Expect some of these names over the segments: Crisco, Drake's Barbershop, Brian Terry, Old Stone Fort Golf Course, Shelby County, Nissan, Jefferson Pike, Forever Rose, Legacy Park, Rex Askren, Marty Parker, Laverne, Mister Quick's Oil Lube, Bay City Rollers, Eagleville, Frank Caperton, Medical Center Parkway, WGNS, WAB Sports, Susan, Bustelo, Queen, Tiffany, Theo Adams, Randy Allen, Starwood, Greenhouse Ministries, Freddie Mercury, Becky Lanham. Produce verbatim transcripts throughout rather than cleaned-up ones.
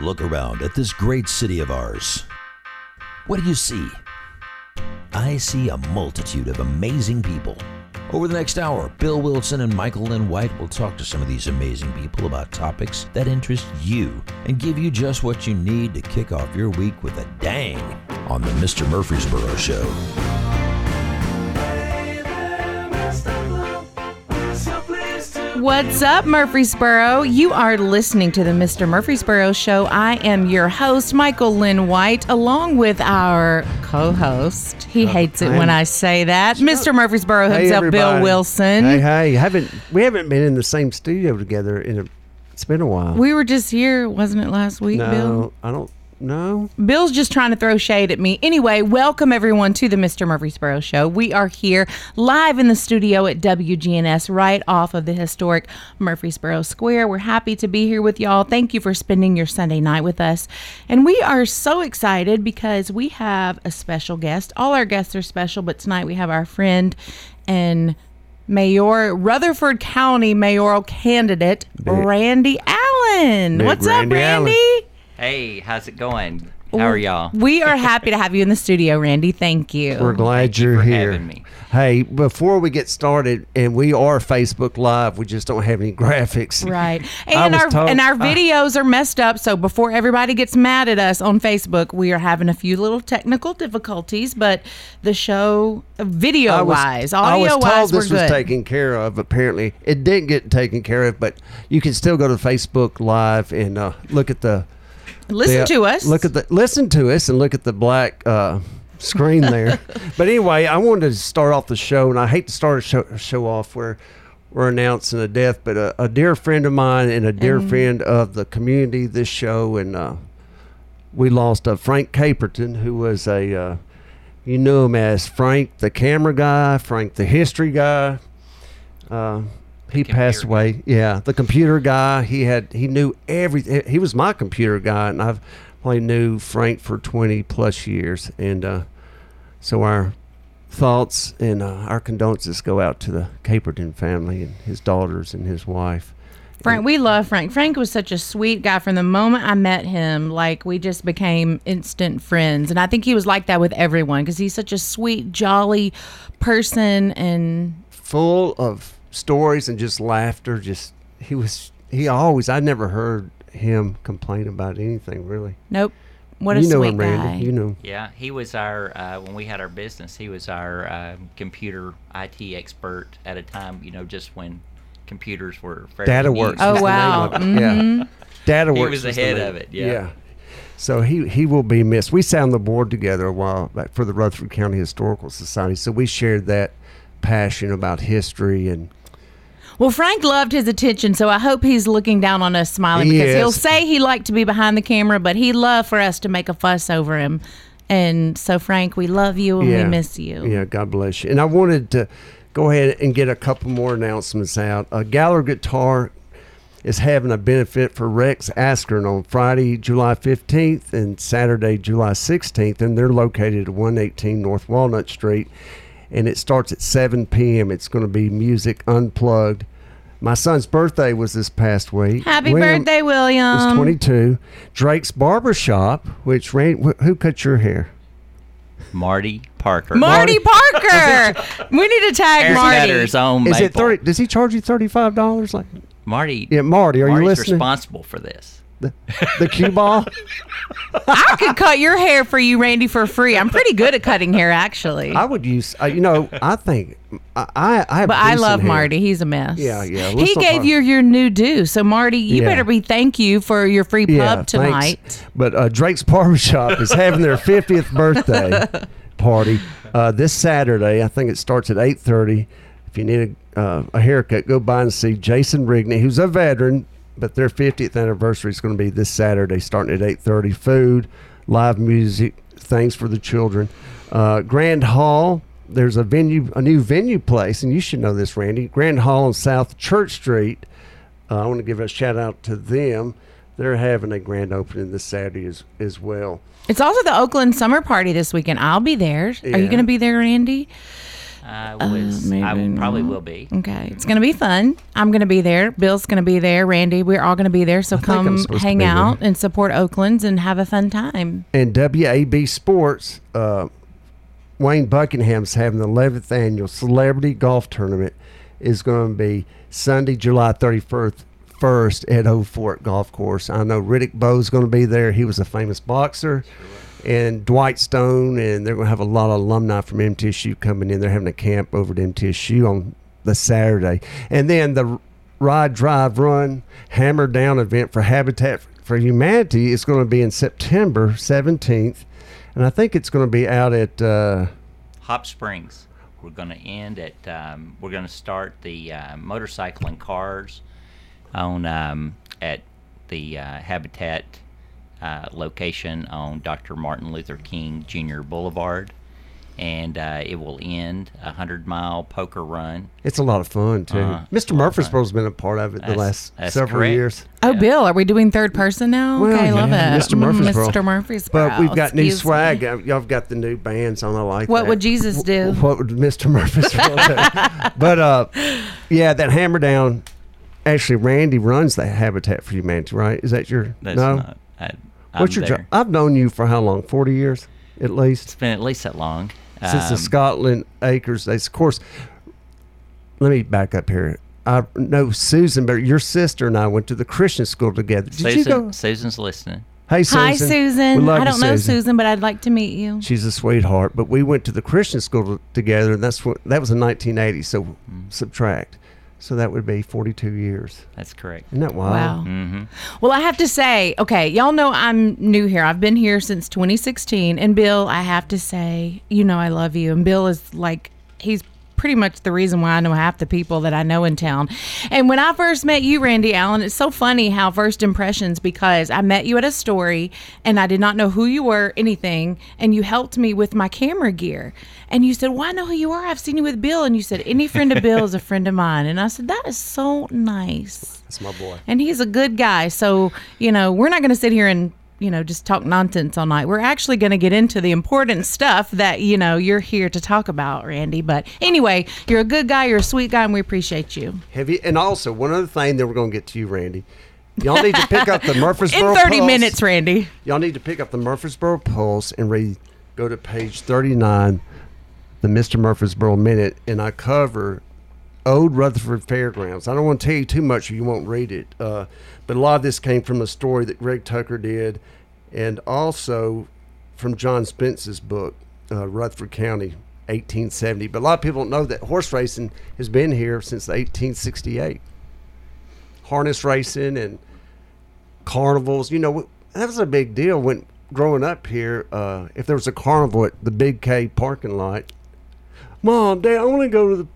Look around at this great city of ours. What do you see? I see a multitude of amazing people. Over the next hour, Bill Wilson and Michael Lynn White will talk to some of these amazing people about topics that interest you and give you just what you need to kick off your week with a dang on the Mister Murfreesboro Show. What's up, Murfreesboro? You are listening to the Mister Murfreesboro Show. I am your host, Michael Lynn White, along with our co-host. He uh, hates it I'm, when I say that. Mister Murfreesboro himself, hey Bill Wilson. Hey, hey, haven't we haven't been in the same studio together in a, it's been a while. We were just here, wasn't it, last week, no, Bill? No, I don't. No. Bill's just trying to throw shade at me. Anyway, welcome everyone to the Mister Murfreesboro Show. We are here live in the studio at W G N S right off of the historic Murfreesboro Square. We're happy to be here with y'all. Thank you for spending your Sunday night with us. And we are so excited because we have a special guest. All our guests are special, but tonight we have our friend and Mayor, Rutherford County mayoral candidate, Big. Randy Allen. Big What's Randy up, Randy? Allen. Hey, how's it going? How are y'all? We are happy to have you in the studio, Randy. Thank you. We're glad Thank you're you for here. Having me. Hey, before we get started, and we are Facebook Live, we just don't have any graphics. Right. And our told, and our videos uh, are messed up, so before everybody gets mad at us on Facebook, we are having a few little technical difficulties, but the show video-wise, audio-wise, we're good. I was told this was taken care of, apparently. It didn't get taken care of, but you can still go to Facebook Live and uh, look at the Listen the, to us. Look at the listen to us and look at the black uh, screen there. But anyway, I wanted to start off the show, and I hate to start a show, a show off where we're announcing a death, but a, a dear friend of mine and a dear mm. friend of the community, this show, and uh, we lost uh, Frank Caperton, who was a uh, you knew him as Frank the camera guy, Frank the history guy. Uh, He computer. passed away. Yeah, the computer guy. He had. He knew everything. He was my computer guy, and I've probably knew Frank for twenty plus years. And uh, so our thoughts and uh, our condolences go out to the Caperton family and his daughters and his wife. Frank, and, we love Frank. Frank was such a sweet guy. From the moment I met him, like we just became instant friends. And I think he was like that with everyone because he's such a sweet, jolly person and full of stories and just laughter. Just he was he always I never heard him complain about anything, really. Nope. What a you know sweet him, guy. Randy, you know. Yeah, he was our uh, when we had our business, he was our uh, computer I T expert at a time, you know, just when computers were very Data Works. Oh wow. Mm-hmm. Yeah. Data Works. He was the head of it. Yeah. yeah. So he he will be missed. We sat on the board together a while back for the Rutherford County Historical Society, so we shared that passion about history. And well, Frank loved his attention, so I hope he's looking down on us smiling, because yes. he'll say he liked to be behind the camera, but he loved for us to make a fuss over him. And so, Frank, we love you and yeah. we miss you. Yeah, God bless you. And I wanted to go ahead and get a couple more announcements out. Uh, Galler Guitar is having a benefit for Rex Askren on Friday, July fifteenth and Saturday, July sixteenth, and they're located at one eighteen North Walnut Street. And it starts at seven p.m. It's going to be music unplugged. My son's birthday was this past week. Happy William birthday, William. He's twenty-two. Drake's Barbershop, which ran, who cut your hair? Marty Parker. Marty, Marty Parker. We need to tag Air Marty. His own Is it thirty? Does he charge you thirty-five dollars? Like Marty. Yeah, Marty. Are Marty's you listening? Responsible for this. The, the cue ball. I could cut your hair for you, Randy, for free. I'm pretty good at cutting hair, actually. I would use, uh, you know, I think I, I, I have But I love hair. Marty. He's a mess. Yeah, yeah. Let's he gave Marty. you your new due, so Marty, you yeah. better be thank you for your free pub yeah, tonight. Thanks. But uh, Drake's Barbershop is having their fiftieth birthday party uh, this Saturday. I think it starts at eight thirty. If you need a, uh, a haircut, go by and see Jason Rigney, who's a veteran. But their fiftieth anniversary is going to be this Saturday, starting at eight thirty. Food, live music, things for the children. Uh, Grand Hall, there's a venue, a new venue place, and you should know this, Randy. Grand Hall on South Church Street. Uh, I want to give a shout out to them. They're having a grand opening this Saturday as, as well. It's also the Oakland Summer Party this weekend. I'll be there. Yeah. Are you going to be there, Randy? I was. Uh, I probably will be. Okay, it's gonna be fun. I'm gonna be there. Bill's gonna be there. Randy, we're all gonna be there. So I come hang out there and support Oakland's and have a fun time. And W A B Sports, uh, Wayne Buckingham's having the eleventh annual Celebrity Golf Tournament. Is going to be Sunday, July thirty-first. First at Old Fort Golf Course. I know Riddick Bowe's going to be there. He was a famous boxer. And Dwight Stone, and they're going to have a lot of alumni from M T S U coming in. They're having a camp over at M T S U on the Saturday. And then the Ride, Drive, Run, Hammer Down event for Habitat for Humanity is going to be in September seventeenth. And I think it's going to be out at... Uh, Hop Springs. We're going to end at... Um, we're going to start the uh, motorcycle and cars on um, at the uh, Habitat uh, location on Doctor Martin Luther King Junior Boulevard, and uh, it will end a hundred-mile poker run. It's a lot of fun, too. Uh, Mister Murfreesboro's been a part of it that's, the last several correct. years. Oh, yeah. Bill, are we doing third person now? Well, okay, I yeah. love it. Mister Murfreesboro. Mister Murfreesboro. But we've got Excuse new swag. Me. Y'all have got the new bands on. I like What that. Would Jesus do? What would Mister Murfreesboro do? But, uh, yeah, that hammer down... Actually, Randy runs the Habitat for Humanity, right? Is that your... That's no? Not, I, I'm What's your there. job? I've known you for how long? forty years, at least? It's been at least that long. Since um, the Scotland Acres. Of course, let me back up here. I know Susan, but your sister and I went to the Christian school together. Did Susan, you go? Susan's listening. Hey, Susan. Hi, Susan. I don't you, know Susan. Susan, but I'd like to meet you. She's a sweetheart. But we went to the Christian school together, and that's what that was in nineteen eighty, so mm. subtract. So that would be forty-two years. That's correct. Isn't that wild? Wow. Mm-hmm. Well, I have to say, okay, y'all know I'm new here. I've been here since twenty sixteen. And Bill, I have to say, you know I love you. And Bill is like, he's pretty much the reason why I know half the people that I know in town. And when I first met you, Randy Allen, it's so funny how first impressions, because I met you at a story and I did not know who you were, anything, and you helped me with my camera gear. And you said, well, I know who you are. I've seen you with Bill. And you said, any friend of Bill is a friend of mine. And I said, that is so nice. That's my boy. And he's a good guy. So, you know, we're not going to sit here and you know, just talk nonsense all night. We're actually going to get into the important stuff that, you know, you're here to talk about, Randy. But anyway, you're a good guy, you're a sweet guy, and we appreciate you. Have you and also, one other thing that we're going to get to you, Randy. Y'all need to pick up the Murfreesboro Pulse. In thirty Pulse. Minutes, Randy. Y'all need to pick up the Murfreesboro Pulse and read, go to page thirty-nine, the Mister Murfreesboro Minute, and I cover Old Rutherford Fairgrounds. I don't want to tell you too much or you won't read it. Uh, but a lot of this came from a story that Greg Tucker did and also from John Spence's book, uh, Rutherford County, eighteen seventy. But a lot of people don't know that horse racing has been here since eighteen sixty-eight. Harness racing and carnivals. You know, that was a big deal when growing up here. Uh, if there was a carnival at the Big K parking lot, Mom, Dad, I want to go to the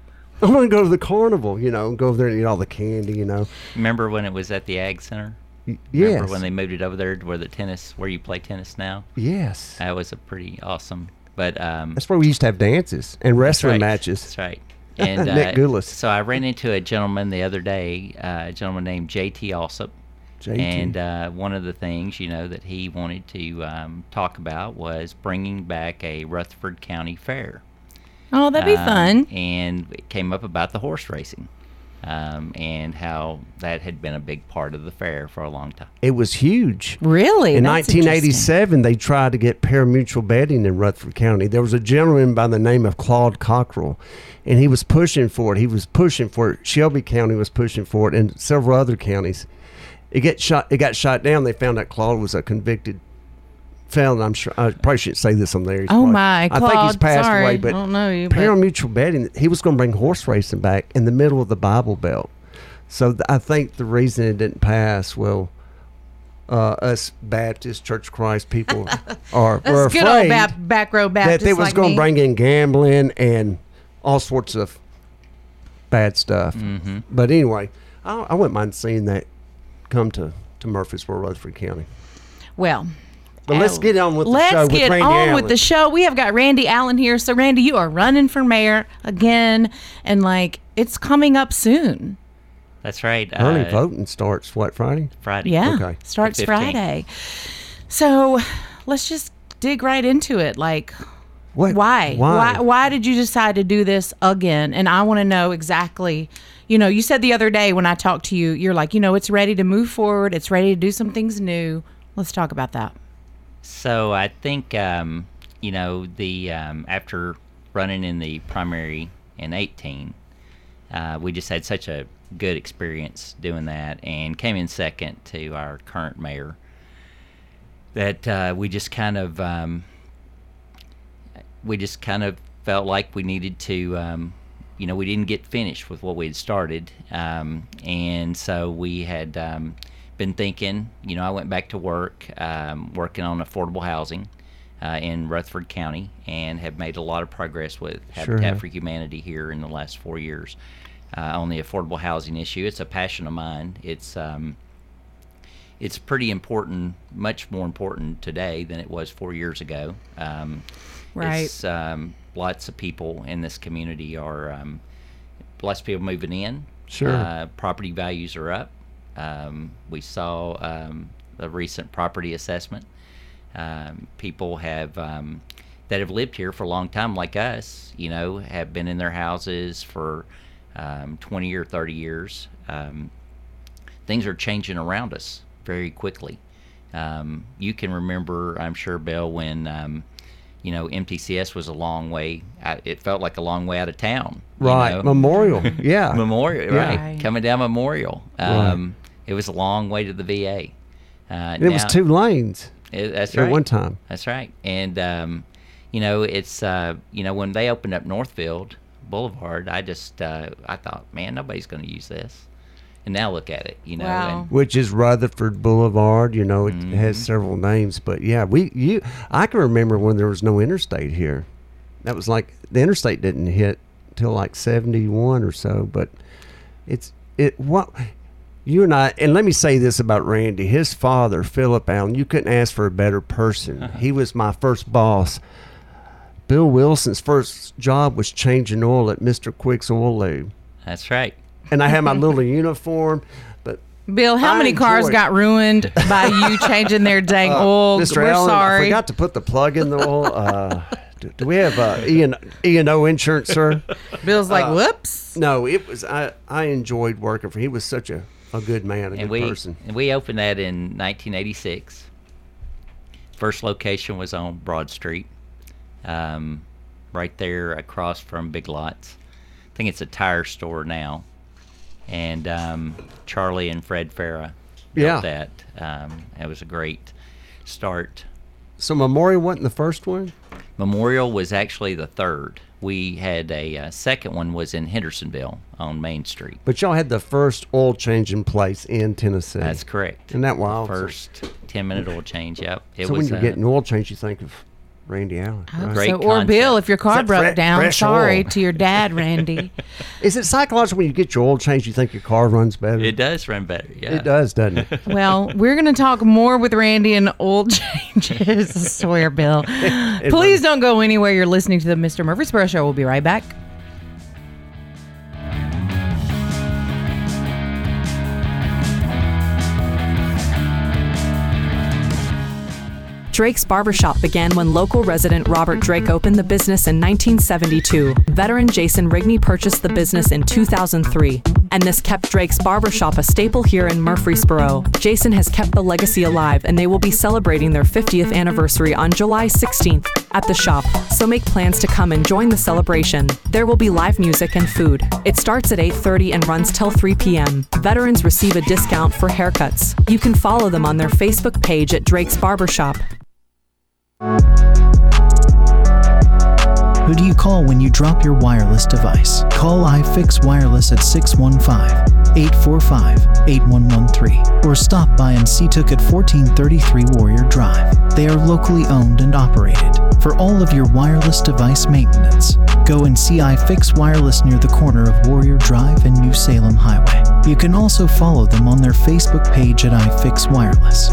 I want to go to the carnival, you know, and go over there and eat all the candy, you know. Remember when it was at the Ag Center? Y- yes. Remember when they moved it over there to where the tennis, where you play tennis now? Yes. That was a pretty awesome, but... Um, that's where we used to have dances and wrestling that's right. matches. That's right. And Nick uh, Goulas. So I ran into a gentleman the other day, uh, a gentleman named J T Alsop. J T. And uh, one of the things, you know, that he wanted to um, talk about was bringing back a Rutherford County Fair. Oh, that'd be um, fun. And it came up about the horse racing um, and how that had been a big part of the fair for a long time. It was huge. Really? In That's nineteen eighty-seven, they tried to get parimutuel betting in Rutherford County. There was a gentleman by the name of Claude Cockrell, and he was pushing for it. He was pushing for it. Shelby County was pushing for it and several other counties. It, get shot, it got shot down. They found out Claude was a convicted felon. I'm sure I probably shouldn't say this on there. He's oh probably, my! Claude, I think he's passed sorry, away. But I don't know you. But parimutuel betting. He was going to bring horse racing back in the middle of the Bible Belt. So th- I think the reason it didn't pass, well, uh, us Baptist Church of Christ people are were afraid good old ba- back row Baptist that they was like going to bring in gambling and all sorts of bad stuff. Mm-hmm. But anyway, I, I wouldn't mind seeing that come to to Murfreesboro, Rutherford County. Well. But let's get on with the let's show. Let's get with on Allen. With the show. We have got Randy Allen here. So, Randy, you are running for mayor again, and like it's coming up soon. That's right. Early uh, voting starts what Friday? Friday. Yeah. Okay. Starts Friday. So, let's just dig right into it. Like, What? Why? Why? Why? Why did you decide to do this again? And I want to know exactly. You know, you said the other day when I talked to you, you're like, you know, it's ready to move forward. It's ready to do some things new. Let's talk about that. So I think, um, you know, the um, after running in the primary in eighteen, uh, we just had such a good experience doing that and came in second to our current mayor that uh, we just kind of um, we just kind of felt like we needed to, um, you know, we didn't get finished with what we had started. Um, and so we had um, been thinking, you know, I went back to work, um, working on affordable housing uh, in Rutherford County, and have made a lot of progress with Habitat sure. for Humanity here in the last four years uh, on the affordable housing issue. It's a passion of mine. It's um, it's pretty important, much more important today than it was four years ago. Um, right. It's, um, lots of people in this community are, um, lots of people moving in. Sure. Uh, property values are up. Um, we saw um, a recent property assessment. Um, people have um, that have lived here for a long time, like us, you know, have been in their houses for um, twenty or thirty years. Um, things are changing around us very quickly. Um, you can remember, I'm sure, Bill, when um, you know, M T C S was a long way out, it felt like a long way out of town. Right. You know? Memorial. Yeah. Memorial. Yeah. Right. right. Coming down Memorial. Um, right. It was a long way to the V A. Uh, it now, was two lanes. It, that's right. At one time. That's right. And, um, you know, it's, uh, you know, when they opened up Northfield Boulevard, I just, uh, I thought, man, nobody's going to use this. And now look at it, you know. Wow. And, which is Rutherford Boulevard, you know, it mm-hmm. has several names. But, yeah, we you I can remember when there was no interstate here. That was like the interstate didn't hit till like seventy-one or so. But it's it what you and I, and let me say this about Randy. His father, Philip Allen, you couldn't ask for a better person. Uh-huh. He was my first boss. Bill Wilson's first job was changing oil at Mister Quick's Oil Lube. That's right. And I had my little uniform, but Bill, how I many enjoyed. cars got ruined by you changing their dang uh, oil? Mister We're Allen, sorry. I forgot to put the plug in the oil. Uh, do, do we have uh, E and O insurance, sir? Bill's like, uh, whoops. No, it was. I, I enjoyed working for him. He was such a, a good man, a and good we, person. And we opened that in nineteen eighty-six. First location was on Broad Street, um, right there across from Big Lots. I think it's a tire store now. And um, Charlie and Fred Farah built yeah. that. Um, that was a great start. So Memorial wasn't the first one? Memorial was actually the third. We had a uh, second one was in Hendersonville on Main Street. But y'all had the first oil change in place in Tennessee. That's correct. Isn't that wild? First ten-minute oil change, yep. It so was, when you're uh, getting oil change, you think of Randy Allen. Oh, right? Great so, or concept. Bill, if your car broke fre- down, sorry oil. To your dad, Randy. Is it psychological when you get your oil changed, you think your car runs better? It does run better, yeah. It does, doesn't it? Well, we're going to talk more with Randy and oil changes, I swear, Bill. It, it Please runs. Don't go anywhere. You're listening to the Mister Murfreesboro Show. We'll be right back. Drake's Barbershop began when local resident Robert Drake opened the business in nineteen seventy-two. Veteran Jason Rigney purchased the business in two thousand three, and this kept Drake's Barbershop a staple here in Murfreesboro. Jason has kept the legacy alive, and they will be celebrating their fiftieth anniversary on July sixteenth at the shop, so make plans to come and join the celebration. There will be live music and food. It starts at eight thirty and runs till three p.m. Veterans receive a discount for haircuts. You can follow them on their Facebook page at Drake's Barbershop. Who do you call when you drop your wireless device? Call iFix Wireless at six one five, eight four five, eight one one three or stop by and SeaTook at fourteen thirty-three Warrior Drive. They are locally owned and operated. For all of your wireless device maintenance, go and see iFix Wireless near the corner of Warrior Drive and New Salem Highway. You can also follow them on their Facebook page at iFix Wireless.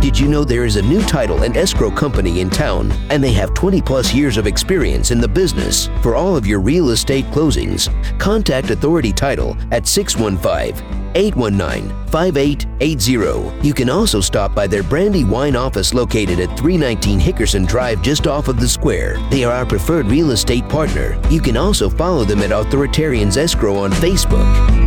Did you know there is a new title and escrow company in town, and they have twenty plus years of experience in the business? For all of your real estate closings, contact Authority Title at six one five, eight one nine, five eight eight zero. You can also stop by their Brandywine office located at three nineteen Hickerson Drive just off of the square. They are our preferred real estate partner. You can also follow them at Authoritarians Escrow on Facebook.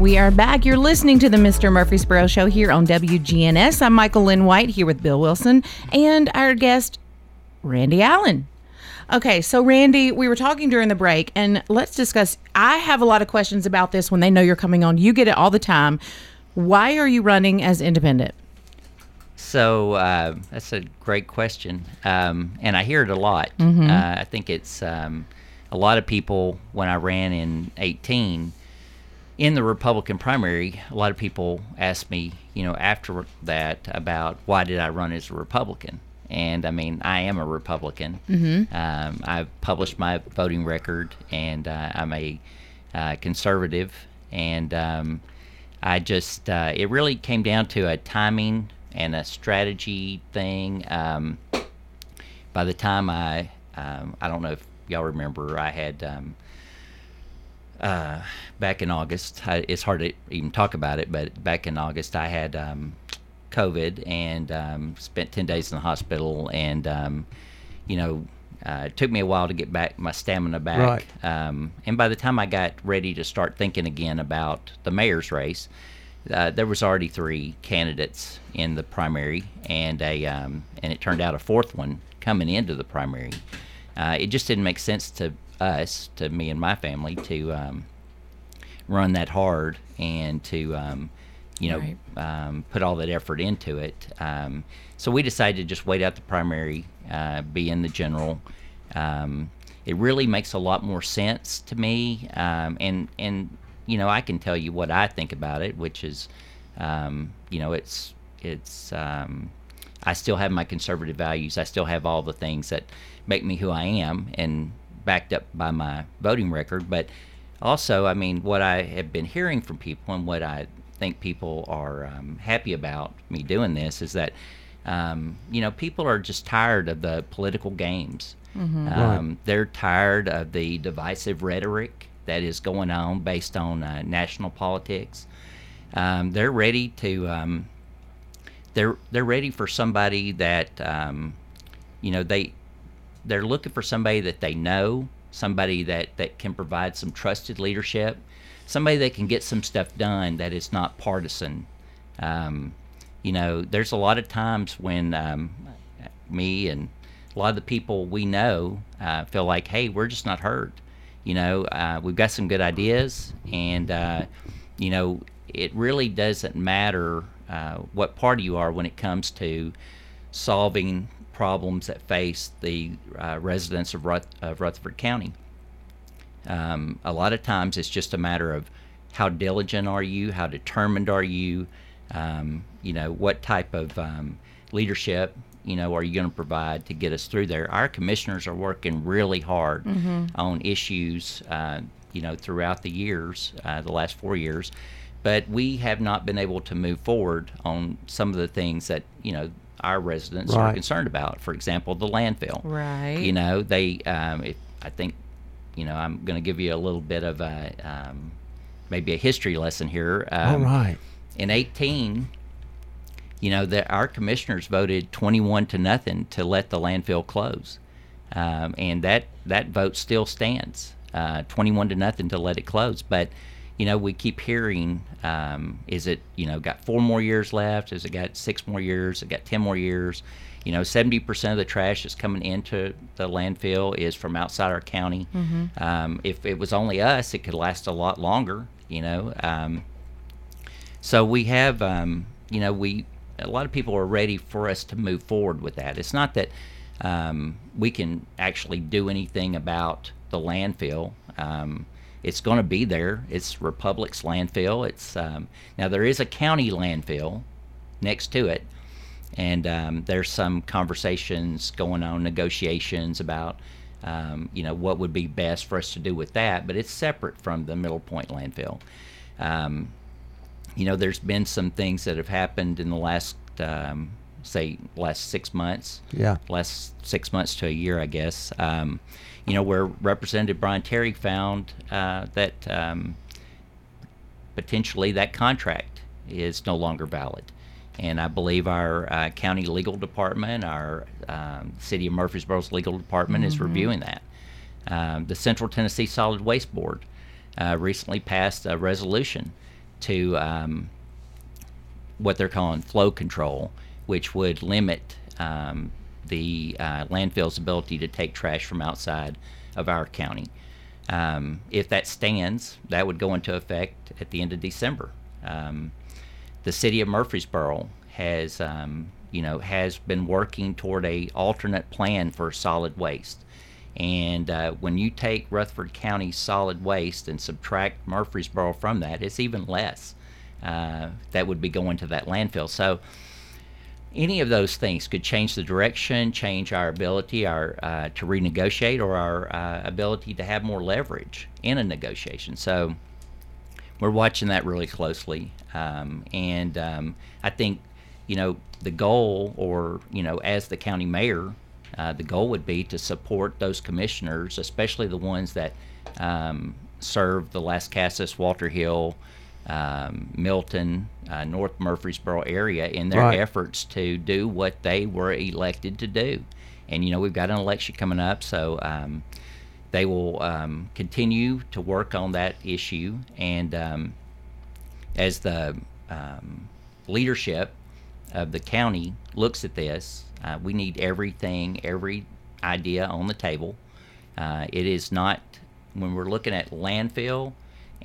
We are back. You're listening to the Mister Murfreesboro Show here on W G N S. I'm Michael Lynn White here with Bill Wilson and our guest, Randy Allen. Okay, so Randy, we were talking during the break, and let's discuss. I have a lot of questions about this when they know you're coming on. You get it all the time. Why are you running as independent? So uh, that's a great question, um, and I hear it a lot. Mm-hmm. Uh, I think it's um, a lot of people, when I ran in eighteen, in the Republican primary, a lot of people asked me, you know, after that about why did I run as a Republican? And I mean, I am a Republican. Mm-hmm. Um, I've published my voting record, and uh, I'm a uh, conservative. And um, I just, uh, it really came down to a timing and a strategy thing. Um, by the time I, um, I don't know if y'all remember, I had. Um, Uh, back in August, I, it's hard to even talk about it, but back in August I had um, COVID and um, spent ten days in the hospital, and um, you know, uh, it took me a while to get back my stamina back. Right. Um, and by the time I got ready to start thinking again about the mayor's race, uh, there was already three candidates in the primary, and a um, and it turned out a fourth one coming into the primary. Uh, it just didn't make sense to us, to me and my family, to um, run that hard and to um, you know, right. um, put all that effort into it. Um, so we decided to just wait out the primary, uh, be in the general. Um, it really makes a lot more sense to me, um, and and you know, I can tell you what I think about it, which is um, you know, it's it's um, I still have my conservative values. I still have all the things that make me who I am, and backed up by my voting record. But also, I mean, what I have been hearing from people and what I think people are um, happy about me doing this is that, um, you know, people are just tired of the political games. Mm-hmm. Um, right. They're tired of the divisive rhetoric that is going on based on uh, national politics. Um, they're ready to, um, they're, they're ready for somebody that, um, you know, they, they're looking for somebody that they know, somebody that, that can provide some trusted leadership, somebody that can get some stuff done that is not partisan. Um, you know, there's a lot of times when um, me and a lot of the people we know uh, feel like, hey, we're just not heard. You know, uh, we've got some good ideas, and, uh, you know, it really doesn't matter uh, what party you are when it comes to solving problems that face the uh, residents of, Ruth- of Rutherford County. Um, a lot of times it's just a matter of how diligent are you, how determined are you, um, you know, what type of um, leadership, you know, are you going to provide to get us through there. Our commissioners are working really hard mm-hmm. on issues, uh, you know, throughout the years, uh, the last four years, but we have not been able to move forward on some of the things that, you know, our residents right. are concerned about. For example, the landfill. Right. You know, they, um, if, I think, you know, I'm going to give you a little bit of a, um, maybe a history lesson here. Um, All right. In eighteen, you know, that our commissioners voted twenty-one to nothing to let the landfill close. Um, and that, that vote still stands, uh, twenty-one to nothing to let it close. But, you know, we keep hearing, um, is it, you know, got four more years left? Has it got six more years? Has it got ten more years? You know, seventy percent of the trash that's coming into the landfill is from outside our county. Mm-hmm. Um, if it was only us, it could last a lot longer, you know. Um, so we have, um, you know, we, a lot of people are ready for us to move forward with that. It's not that um, we can actually do anything about the landfill. Um, it's going to be there. It's Republic's landfill. It's um, now there is a county landfill next to it, and um, there's some conversations going on, negotiations about um, you know, what would be best for us to do with that. But it's separate from the Middle Point landfill. Um, you know, there's been some things that have happened in the last um, say last six months. Yeah. Last six months to a year, I guess. Um, you know, where Representative Brian Terry found uh, that um, potentially that contract is no longer valid. And I believe our uh, county legal department, our um, city of Murfreesboro's legal department, mm-hmm. is reviewing that. Um, the Central Tennessee Solid Waste Board uh, recently passed a resolution to um, what they're calling flow control, which would limit um, the uh, landfill's ability to take trash from outside of our county. Um, if that stands, that would go into effect at the end of December. Um, the city of Murfreesboro has, um, you know, has been working toward a alternate plan for solid waste. And uh, when you take Rutherford County solid waste and subtract Murfreesboro from that, it's even less uh, that would be going to that landfill. So any of those things could change the direction, change our ability our uh, to renegotiate, or our uh, ability to have more leverage in a negotiation. So we're watching that really closely. Um, and um, I think, you know, the goal, or, you know, as the county mayor, Uh, the goal would be to support those commissioners, especially the ones that um, serve the Las Casas, Walter Hill, um, Milton, uh, North Murfreesboro area, in their right. efforts to do what they were elected to do. And, you know, we've got an election coming up, so um, they will um, continue to work on that issue. And um, as the um, leadership of the county looks at this, Uh, we need everything, every idea on the table. Uh, it is not, when we're looking at landfill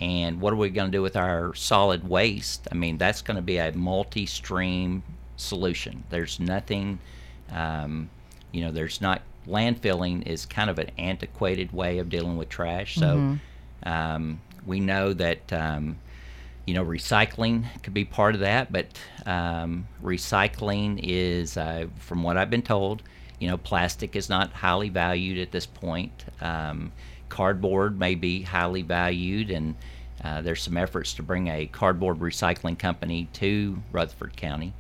and what are we going to do with our solid waste, I mean, that's going to be a multi-stream solution. There's nothing, um, you know, there's not, landfilling is kind of an antiquated way of dealing with trash. So mm-hmm. um, we know that, um, you know, recycling could be part of that, but um, recycling is, uh, from what I've been told, you know, plastic is not highly valued at this point. Um, cardboard may be highly valued, and uh, there's some efforts to bring a cardboard recycling company to Rutherford County.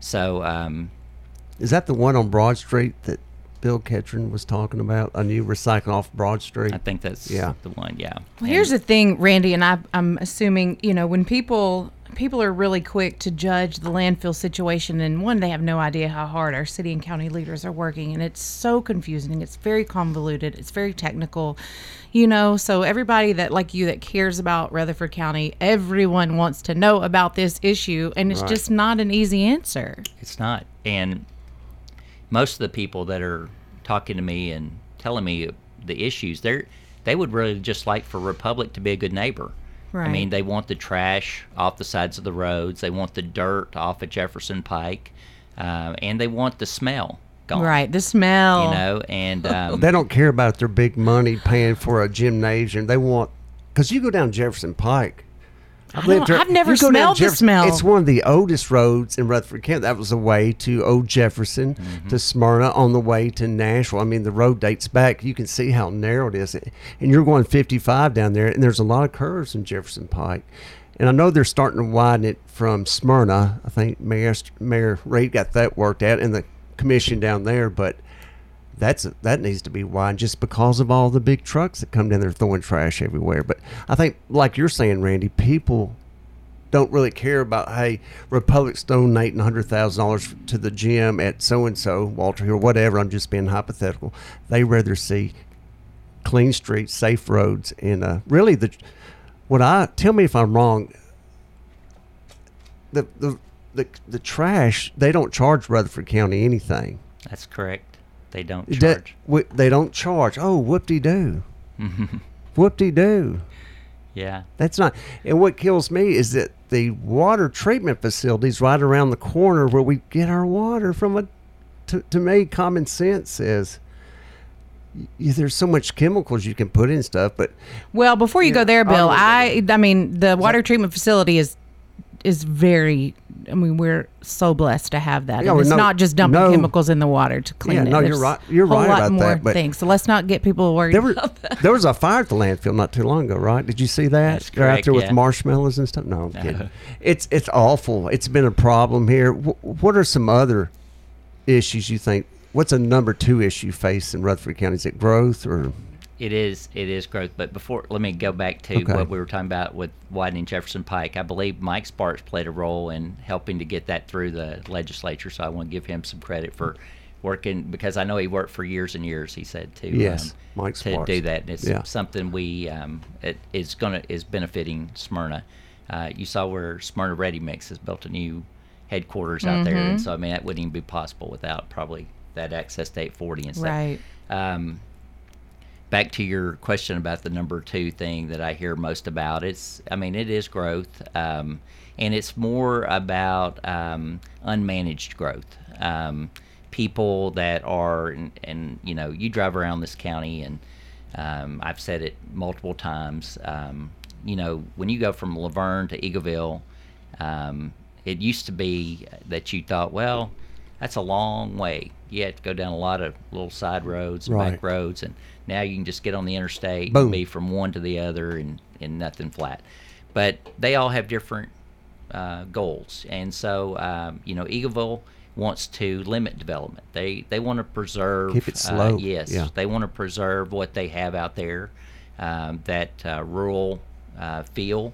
So, um, is that the one on Broad Street that Bill Ketron was talking about, a new recycling off Broad Street? I think that's yeah. the one, yeah. Well, here's the thing, Randy, and I, I'm assuming, you know, when people people are really quick to judge the landfill situation, and one, they have no idea how hard our city and county leaders are working, and it's so confusing. It's very convoluted. It's very technical, you know, so everybody that, like you, that cares about Rutherford County, everyone wants to know about this issue, and it's right. just not an easy answer. It's not, and most of the people that are talking to me and telling me the issues, they they would really just like for Republic to be a good neighbor. Right. I mean, they want the trash off the sides of the roads. They want the dirt off of Jefferson Pike, uh, and they want the smell gone. Right, the smell. You know, and um, they don't care about their big money paying for a gymnasium. They want, because you go down Jefferson Pike. I've, there, I've never smelled the smell. It's one of the oldest roads in Rutherford County. That was the way to Old Jefferson, mm-hmm. to Smyrna, on the way to Nashville. I mean, the road dates back. You can see how narrow it is. And you're going fifty-five down there, and there's a lot of curves in Jefferson Pike. And I know they're starting to widen it from Smyrna. I think Mayor, Mayor Reid got that worked out, and the commission down there. But that's that needs to be widened just because of all the big trucks that come down there throwing trash everywhere. But I think, like you're saying, Randy, people don't really care about, hey, Republic's donating one hundred thousand dollars to the gym at so-and-so, Walter Hill, whatever. I'm just being hypothetical. They rather see clean streets, safe roads, and uh, really the what I tell me if I'm wrong. The the the the trash, they don't charge Rutherford County anything. That's correct. They don't charge. That, we, they don't charge. Oh, whoop-de-doo. Whoop-de-doo. Yeah. That's not. And what kills me is that the water treatment facilities right around the corner where we get our water from, a, to, to me, common sense says, there's so much chemicals you can put in stuff. But well, before you, you know, go there, Bill, I I mean, the water so, treatment facility is is very, I mean, we're so blessed to have that. Yeah, and it's no, not just dumping no, chemicals in the water to clean yeah, it. No, There's you're right. You're right about that. A whole lot more things. So let's not get people worried there were, about that. There was a fire at the landfill not too long ago, right? Did you see that? That's They're correct, out there yeah. with marshmallows and stuff. No, I'm no. kidding. It's it's awful. It's been a problem here. W- what are some other issues you think? What's a number two issue faced in Rutherford County? Is it growth or? It is it is growth, but before let me go back to okay. what we were talking about with widening Jefferson Pike. I believe Mike Sparks played a role in helping to get that through the legislature, so I want to give him some credit for working, because I know he worked for years and years. He said to yes, um, Mike Sparks. To do that, and it's yeah. something we um, it is gonna is benefiting Smyrna. Uh, you saw where Smyrna Ready Mix has built a new headquarters out mm-hmm. there, and so I mean that wouldn't even be possible without probably that access to eight forty and stuff. Right. Um, Back to your question about the number two thing that I hear most about, it's, I mean, it is growth, um, and it's more about um, unmanaged growth. Um, people that are, and, and you know, you drive around this county, and um, I've said it multiple times, um, you know, when you go from Laverne to Eagleville, um, it used to be that you thought, well, that's a long way. You had to go down a lot of little side roads, right. back roads, and now you can just get on the interstate Boom. and be from one to the other and, and nothing flat. But they all have different uh, goals. And so, um, you know, Eagleville wants to limit development. They they want to preserve. Keep it slow. Uh, yes. Yeah. They want to preserve what they have out there, um, that uh, rural uh, feel,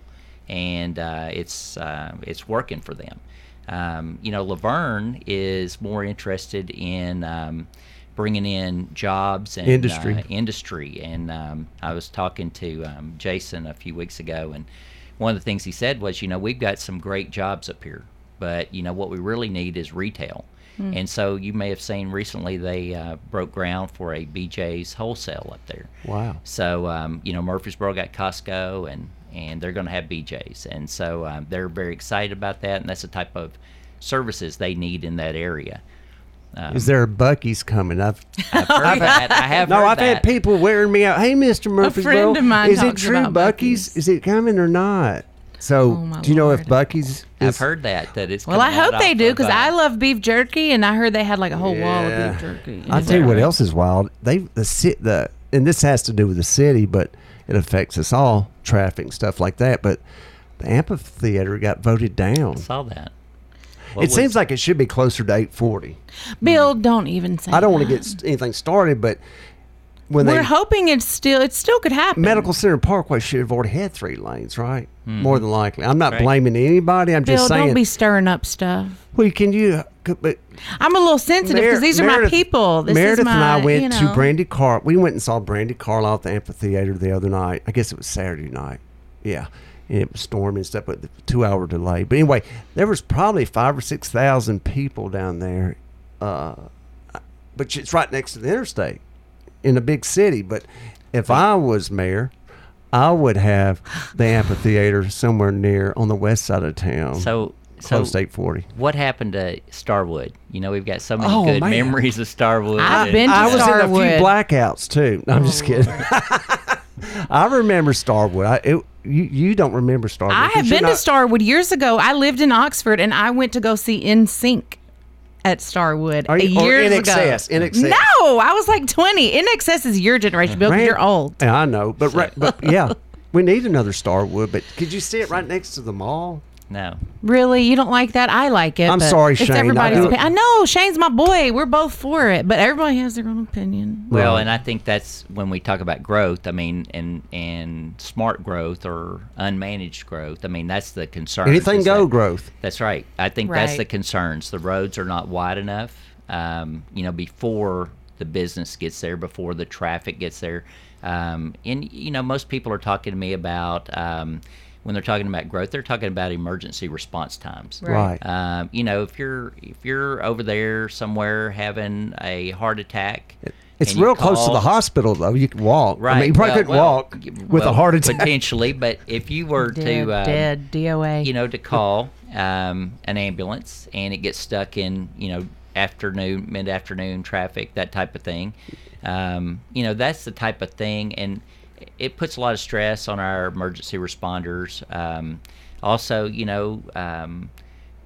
and uh, it's uh, it's working for them. Um, you know, Laverne is more interested in um, bringing in jobs and industry. Uh, industry. And um, I was talking to um, Jason a few weeks ago, and one of the things he said was, you know, we've got some great jobs up here, but, you know, what we really need is retail. Mm. And so you may have seen recently they uh, broke ground for a B J's wholesale up there. Wow. So, um, you know, Murfreesboro got Costco, and and they're going to have B J's, and so um, they're very excited about that, and that's the type of services they need in that area. Um, Is there a Bucky's coming? I've, I've heard oh, that. I have. No, heard I've that. had people wearing me out. Hey, Mister Murfreesboro, a friend of mine is talks it true about Bucky's? Bucky's? Is it coming or not? So, oh, do you know Lord. if Bucky's? Is, I've heard that that it's. Well, I hope they do, because I love beef jerky, and I heard they had like a whole yeah. wall of beef jerky. I'll tell you what right? else is wild. They the the and this has to do with the city, but it affects us all, traffic, stuff like that. But the amphitheater got voted down. I saw that. What it seems like it should be closer to eight forty. Bill, mm. don't even say I don't that. want to get anything started, but when We're they... We're hoping it's still, it still could happen. Medical Center Parkway should have already had three lanes, right? Mm. More than likely. I'm not right. blaming anybody. I'm Bill, just saying. Bill, don't be stirring up stuff. Well, can you... But I'm a little sensitive because Mer- these are Meredith, my people. This Meredith is my, and I went you know. to Brandi Carlile. We went and saw Brandi Carlile at the amphitheater the other night. I guess it was Saturday night. Yeah. And it was storming and stuff, but the two-hour delay. But anyway, there was probably five or six thousand people down there. Uh, but it's right next to the interstate in a big city. But if I was mayor, I would have the amphitheater somewhere near on the west side of town. So. So eight forty. What happened to Starwood? You know, we've got so many oh, good man. memories of Starwood. I've been to I Starwood. was in a few blackouts, too. No, I'm oh. just kidding. I remember Starwood. I, it, you, you don't remember Starwood. I have been not... to Starwood years ago. I lived in Oxford, and I went to go see N Sync at Starwood you, years or N X S, ago. N X S. No, I was like twenty. N X S is your generation, Bill, because you're old. Yeah, I know, but, right, but yeah, we need another Starwood. But could you see it right next to the mall? No. Really? You don't like that? I like it. I'm sorry, Shane. It's everybody's I, opinion. I know. Shane's my boy. We're both for it. But everybody has their own opinion. Well, right. And I think that's when we talk about growth, I mean, and and smart growth or unmanaged growth. I mean, that's the concern. Anything go that, growth. That's right. I think right. that's the concerns. The roads are not wide enough, um, you know, before the business gets there, before the traffic gets there. Um, and, you know, most people are talking to me about um, – when they're talking about growth, they're talking about emergency response times. Right. Um, you know, if you're if you're over there somewhere having a heart attack, it's real call, close to the hospital though. You can walk. Right. I mean, you probably well, couldn't well, walk with well, a heart attack potentially. But if you were dead, to um, dead D O A, you know, to call um, an ambulance and it gets stuck in you know afternoon mid afternoon traffic, that type of thing. Um, you know, that's the type of thing and. It puts a lot of stress on our emergency responders. Um, also, you know, um,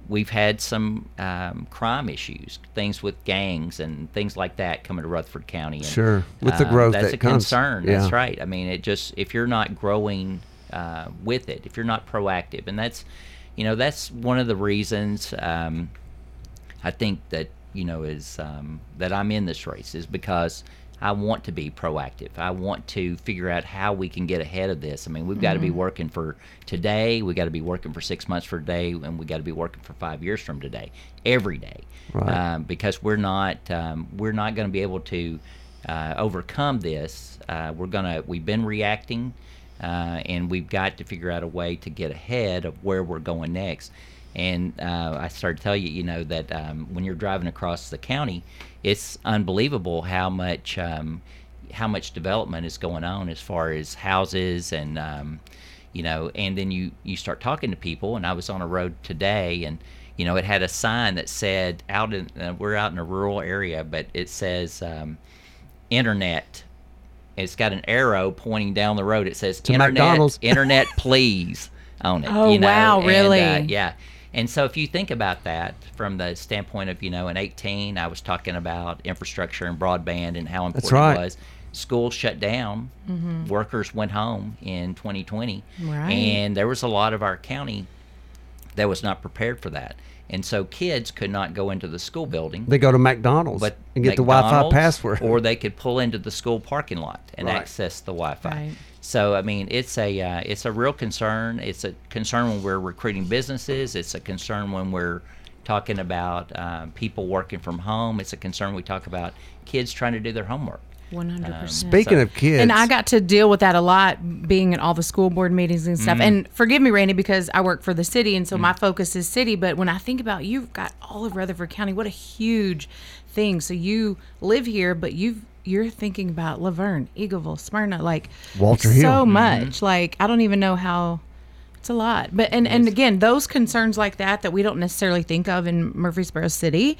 we've had some um, crime issues, things with gangs and things like that coming to Rutherford County. And, sure, with the growth um, that's that a comes. Concern. Yeah. That's right. I mean, it just if you're not growing uh, with it, if you're not proactive, and that's, you know, that's one of the reasons um, I think that you know is um, that I'm in this race is because. I want to be proactive. I want to figure out how we can get ahead of this. I mean, we've mm-hmm. got to be working for today. We've got to be working for six months from today, and we've got to be working for five years from today, every day, right. um, because we're not um, we're not going to be able to uh, overcome this. Uh, we're gonna we've been reacting, uh, and we've got to figure out a way to get ahead of where we're going next. And uh, I started to tell you, you know, that um, when you're driving across the county, it's unbelievable how much um, how much development is going on as far as houses and, um, you know, and then you, you start talking to people. And I was on a road today and, you know, it had a sign that said out in uh, we're out in a rural area, but it says um, Internet. It's got an arrow pointing down the road. It says to Internet, McDonald's. Internet, please on it. Oh, you know? Wow. Really? And, uh, yeah. And so if you think about that from the standpoint of, you know, in eighteen, I was talking about infrastructure and broadband and how important right. it was. Schools shut down. Mm-hmm. Workers went home in twenty twenty. Right. And there was a lot of our county that was not prepared for that. And so kids could not go into the school building. They go to McDonald's but and get McDonald's, the Wi-Fi password. Or they could pull into the school parking lot and right. access the Wi-Fi. Right. So, I mean, it's a uh, it's a real concern. It's a concern when we're recruiting businesses. It's a concern when we're talking about um, people working from home. It's a concern when we talk about kids trying to do their homework. one hundred percent. Um, Speaking so, of kids. And I got to deal with that a lot, being in all the school board meetings and stuff. Mm-hmm. And forgive me, Randy, because I work for the city, and so mm-hmm. my focus is city. But when I think about you've got all of Rutherford County, what a huge thing. So you live here, but you've, you're thinking about Laverne, Eagleville, Smyrna, like Walter Hill. So much. Mm-hmm. Like, I don't even know how. It's a lot. But and, and again, those concerns like that that we don't necessarily think of in Murfreesboro City,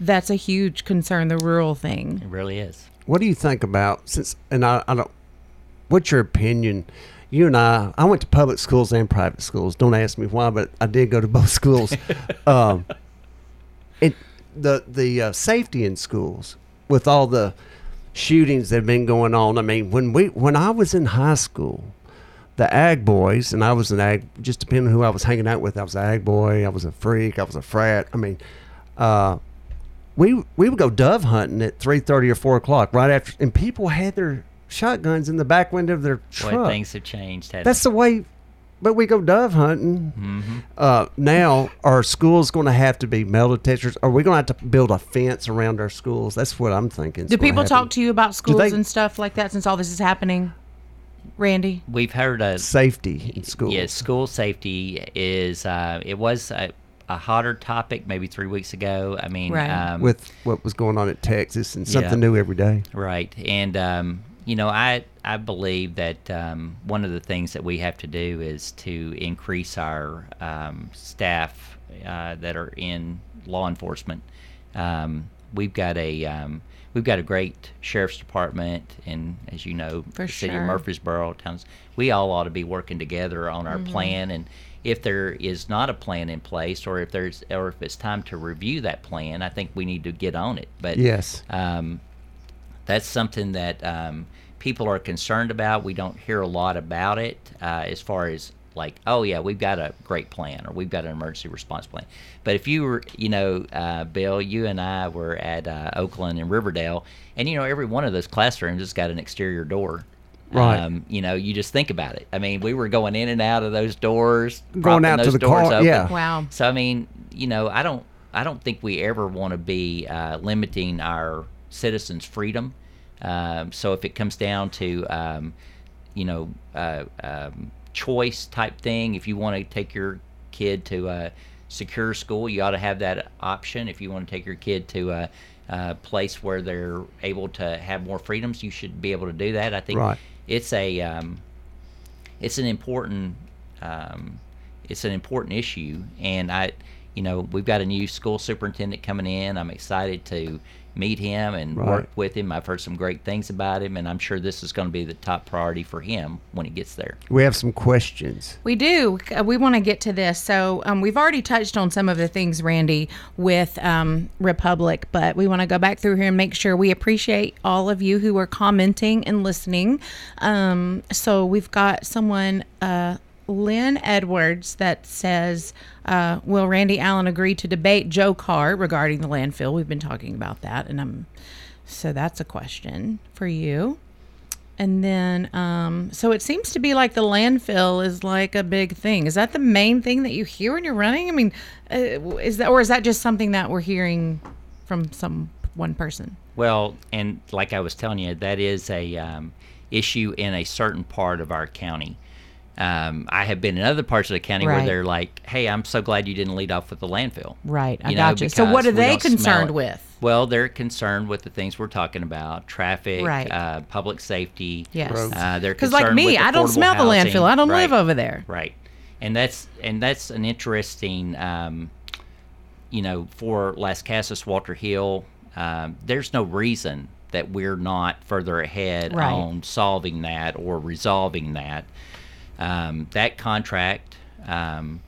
that's a huge concern, the rural thing. It really is. What do you think about, since, and I, I don't, what's your opinion? You and I, I went to public schools and private schools. Don't ask me why, but I did go to both schools. um, it the, the uh, safety in schools with all the shootings that have been going on. I mean, when we when I was in high school, the ag boys, and I was an ag, just depending on who I was hanging out with, I was an ag boy, I was a freak, I was a frat. I mean, uh, we we would go dove hunting at three thirty or four o'clock right after, and people had their shotguns in the back window of their truck. Boy, things have changed. That's it? The way, but we go dove hunting. Mm-hmm. Uh, now our schools going to have to be metal detectors. Are we going to have to build a fence around our schools? That's what I'm thinking. Do people talk to you about schools they, and stuff like that since all this is happening? Randy, we've heard of safety in schools. Yes, school safety is uh, it was a, a hotter topic maybe three weeks ago. I mean, right. um, with what was going on at Texas and something yeah, new every day. Right, and um, you know, I I believe that um, one of the things that we have to do is to increase our um, staff uh, that are in law enforcement. Um, we've got a um, We've got a great sheriff's department, and as you know, For the city sure. of Murfreesboro, towns. We all ought to be working together on our mm-hmm. plan. And if there is not a plan in place, or if there's, or if it's time to review that plan, I think we need to get on it. But yes, um, that's something that um, people are concerned about. We don't hear a lot about it uh, as far as like, oh yeah, we've got a great plan, or we've got an emergency response plan. But if you were, you know, uh, Bill, you and I were at uh, Oakland and Riverdale, and you know, every one of those classrooms has got an exterior door. Right. Um, you know, you just think about it. I mean, we were going in and out of those doors, going out to the car. Yeah. Wow. So I mean, you know, I don't, I don't think we ever want to be uh, limiting our citizens' freedom. Um, so if it comes down to, um, you know, uh, um, choice type thing, if you want to take your kid to a secure school, you ought to have that option. If you want to take your kid to a, a place where they're able to have more freedoms, you should be able to do that. I think right. it's a, um, it's an important, um, it's an important issue, and I. You know, we've got a new school superintendent coming in. I'm excited to meet him and right. work with him. I've heard some great things about him, and I'm sure this is going to be the top priority for him when he gets there. We have some questions. We do. We want to get to this. So um, we've already touched on some of the things, Randy, with um, Republic, but we want to go back through here and make sure we appreciate all of you who are commenting and listening. Um, so we've got someone... Uh, Lynn Edwards that says, uh, will Randy Allen agree to debate Joe Carr regarding the landfill? We've been talking about that, and I'm so that's a question for you. And then um, so it seems to be like the landfill is like a big thing. Is that the main thing that you hear when you're running? I mean, uh, is that, or is that just something that we're hearing from some one person? Well, and like I was telling you, that is a um, issue in a certain part of our county. Um, I have been in other parts of the county right. where they're like, "Hey, I'm so glad you didn't lead off with the landfill." Right, I you know, got you. So, what are they concerned with? Well, they're concerned with the things we're talking about: traffic, right. uh, public safety. Yes, uh, they're because like me, I don't smell the landfill. I don't right. live over there. Right, and that's and that's an interesting, um, you know, for Las Casas, Walter Hill. Um, there's no reason that we're not further ahead right. on solving that or resolving that. Um, that contract um,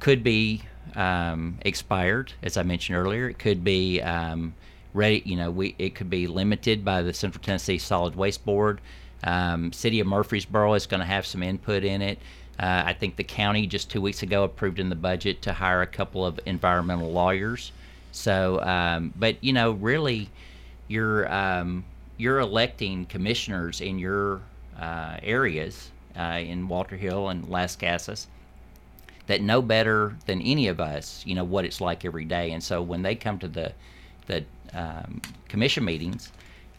could be um, expired, as I mentioned earlier. It could be um, ready. You know, we it could be limited by the Central Tennessee Solid Waste Board. Um, City of Murfreesboro is going to have some input in it. Uh, I think the county just two weeks ago approved in the budget to hire a couple of environmental lawyers. So, um, but you know, really, you're um, you're electing commissioners in your uh, areas. Uh, in Walter Hill and Las Casas that know better than any of us, you know, what it's like every day. And so when they come to the the um, commission meetings,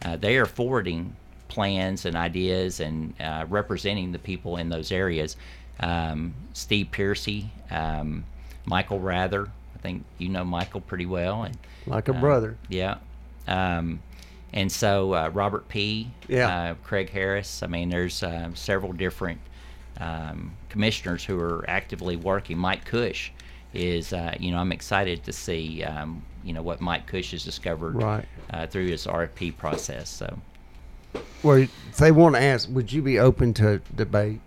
uh, they are forwarding plans and ideas and uh, representing the people in those areas. Um, Steve Piercy, um, Michael Rather, I think you know Michael pretty well. And, like a uh, brother. Yeah. Um, And so uh, Robert P., yeah. uh, Craig Harris, I mean, there's uh, several different um, commissioners who are actively working. Mike Cush is, uh, you know, I'm excited to see, um, you know, what Mike Cush has discovered right. uh, through his R F P process. So, well, if they want to ask, would you be open to debate?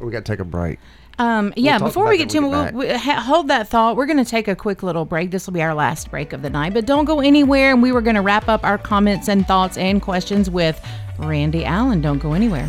Or we got to take a break? Um, yeah, we'll before we get to him, we'll, we'll, hold that thought. We're going to take a quick little break. This will be our last break of the night, but don't go anywhere. And we were going to wrap up our comments and thoughts and questions with Randy Allen. Don't go anywhere.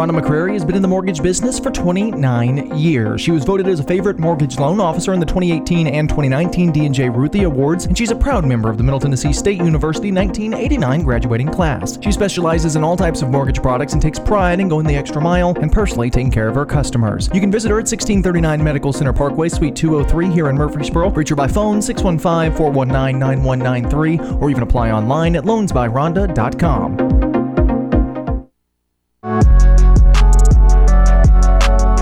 Rhonda McCrary has been in the mortgage business for twenty-nine years. She was voted as a favorite mortgage loan officer in the twenty eighteen and twenty nineteen D and J Ruthie Awards, and she's a proud member of the Middle Tennessee State University nineteen eighty-nine graduating class. She specializes in all types of mortgage products and takes pride in going the extra mile and personally taking care of her customers. You can visit her at sixteen thirty-nine Medical Center Parkway, Suite two oh three here in Murfreesboro. Reach her by phone six one five, four one nine, nine one nine three or even apply online at loans by rhonda dot com.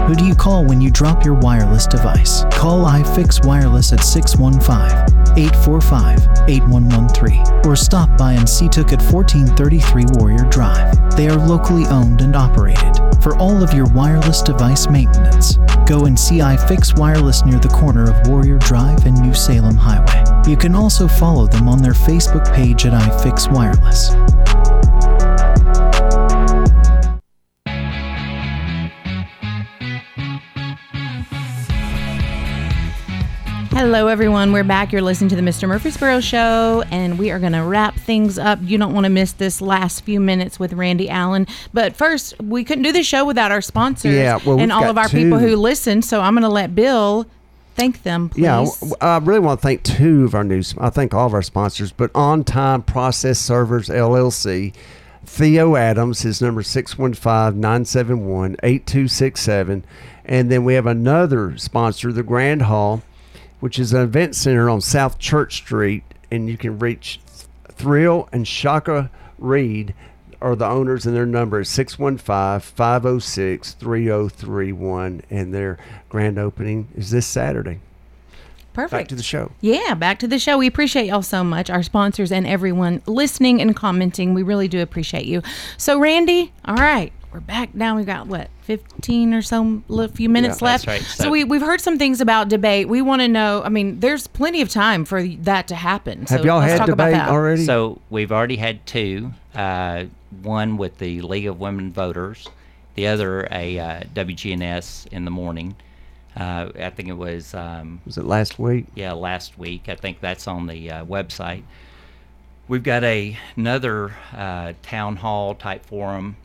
Who do you call when you drop your wireless device? Call iFix Wireless at six one five, eight four five, eight one one three or stop by and see Took at fourteen thirty-three Warrior Drive. They are locally owned and operated. For all of your wireless device maintenance, go and see iFix Wireless near the corner of Warrior Drive and New Salem Highway. You can also follow them on their Facebook page at iFix Wireless. Hello, everyone. We're back. You're listening to the Mister Murfreesboro Show, and we are going to wrap things up. You don't want to miss this last few minutes with Randy Allen. But first, we couldn't do the show without our sponsors yeah, well, and all of our two. people who listen. So I'm going to let Bill thank them, please. Yeah, I really want to thank two of our new – I thank all of our sponsors, but On Time Process Servers, L L C. Theo Adams, his number six one five, nine seven one, eight two six seven. And then we have another sponsor, the Grand Hall, which is an event center on South Church Street, and you can reach Thrill and Shaka Reed are the owners, and their number is six one five, five oh six, three oh three one, and their grand opening is this Saturday. Perfect. Back to the show. Yeah, back to the show. We appreciate y'all so much, our sponsors and everyone listening and commenting. We really do appreciate you. So, Randy, all right. We're back now. We've got, what, fifteen or so a few minutes yeah, left? That's right. So, so we, we've heard some things about debate. We want to know, I mean, there's plenty of time for that to happen. Have so y'all had debate already? So we've already had two, uh, one with the League of Women Voters, the other a uh, W G N S in the morning. Uh, I think it was... Um, was it last week? Yeah, last week. I think that's on the uh, website. We've got a, another uh, town hall type forum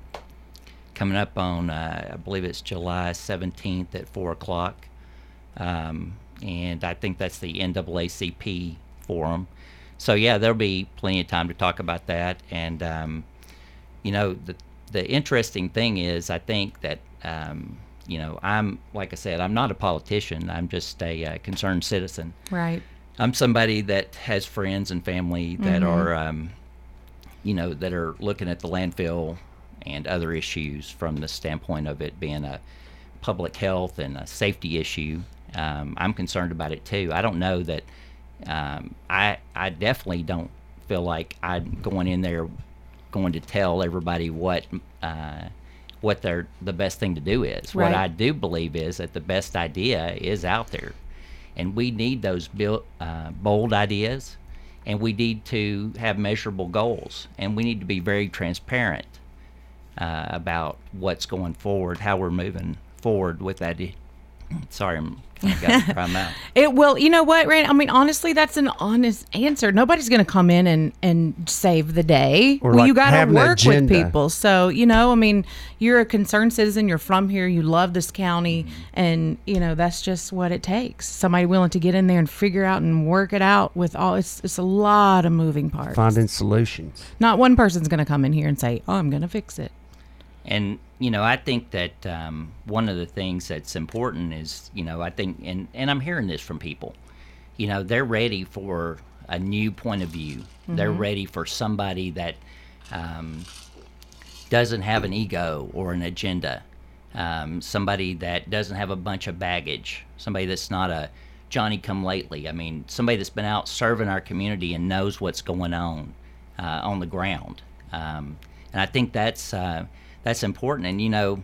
coming up on, uh, I believe it's July seventeenth at four o'clock. Um, and I think that's the N double A C P forum. So, yeah, there'll be plenty of time to talk about that. And, um, you know, the the interesting thing is I think that, um, you know, I'm, like I said, I'm not a politician. I'm just a uh, concerned citizen. Right. I'm somebody that has friends and family that mm-hmm. are, um, you know, that are looking at the landfill and other issues from the standpoint of it being a public health and a safety issue. Um, I'm concerned about it too. I don't know that um, I I definitely don't feel like I'm going in there going to tell everybody what uh, what their the best thing to do is. Right. What I do believe is that the best idea is out there, and we need those build, uh, bold ideas, and we need to have measurable goals, and we need to be very transparent Uh, about what's going forward, how we're moving forward with that. I- Sorry, I'm kind of got to cry out. It well, you know what, Rand? I mean, honestly, that's an honest answer. Nobody's going to come in and, and save the day. Or well, like you got to work with people. So, you know, I mean, you're a concerned citizen. You're from here. You love this county, mm-hmm. and you know that's just what it takes. Somebody willing to get in there and figure out and work it out with all. It's it's a lot of moving parts. Finding solutions. Not one person's going to come in here and say, "Oh, I'm going to fix it." And, you know, I think that um, one of the things that's important is, you know, I think, and, and I'm hearing this from people, you know, they're ready for a new point of view. Mm-hmm. They're ready for somebody that um, doesn't have an ego or an agenda, um, somebody that doesn't have a bunch of baggage, somebody that's not a Johnny-come-lately. I mean, somebody that's been out serving our community and knows what's going on uh, on the ground. Um, and I think that's... Uh, That's important, and you know,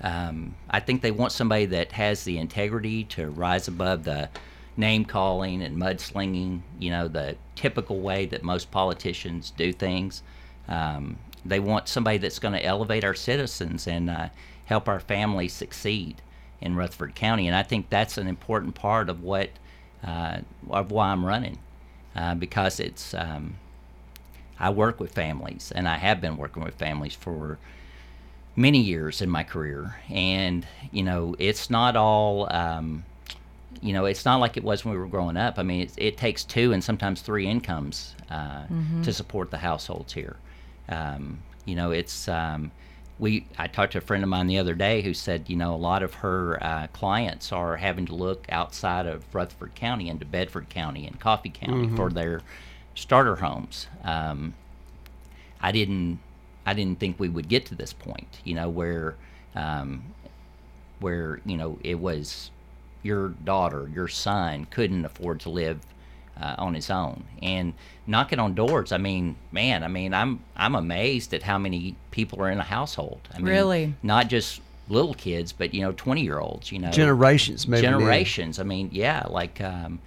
um, I think they want somebody that has the integrity to rise above the name-calling and mudslinging, you know, the typical way that most politicians do things. Um, they want somebody that's going to elevate our citizens and uh, help our families succeed in Rutherford County, and I think that's an important part of what uh, of why I'm running, uh, because it's... Um, I work with families, and I have been working with families for many years in my career, and you know, it's not all um you know, it's not like it was when we were growing up. I mean, it, it takes two and sometimes three incomes uh mm-hmm. to support the households here. Um you know, it's um we I talked to a friend of mine the other day who said, you know, a lot of her uh clients are having to look outside of Rutherford County into Bedford County and Coffee County mm-hmm. for their starter homes. um I didn't I didn't think we would get to this point, you know, where, um, where, you know, it was your daughter, your son couldn't afford to live uh, on his own. And knocking on doors, I mean, man, I mean, I'm I'm amazed at how many people are in a household. I mean, really? Not just little kids, but, you know, twenty-year-olds, you know. Generations, maybe. Generations. Maybe. I mean, yeah, like um,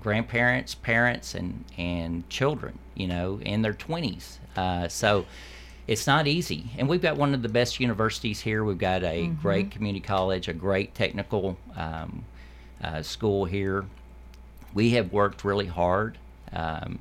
grandparents, parents, and, and children, you know, in their twenties. Uh, so... It's not easy, and we've got one of the best universities here. We've got a mm-hmm. great community college, a great technical um, uh, school here. We have worked really hard um,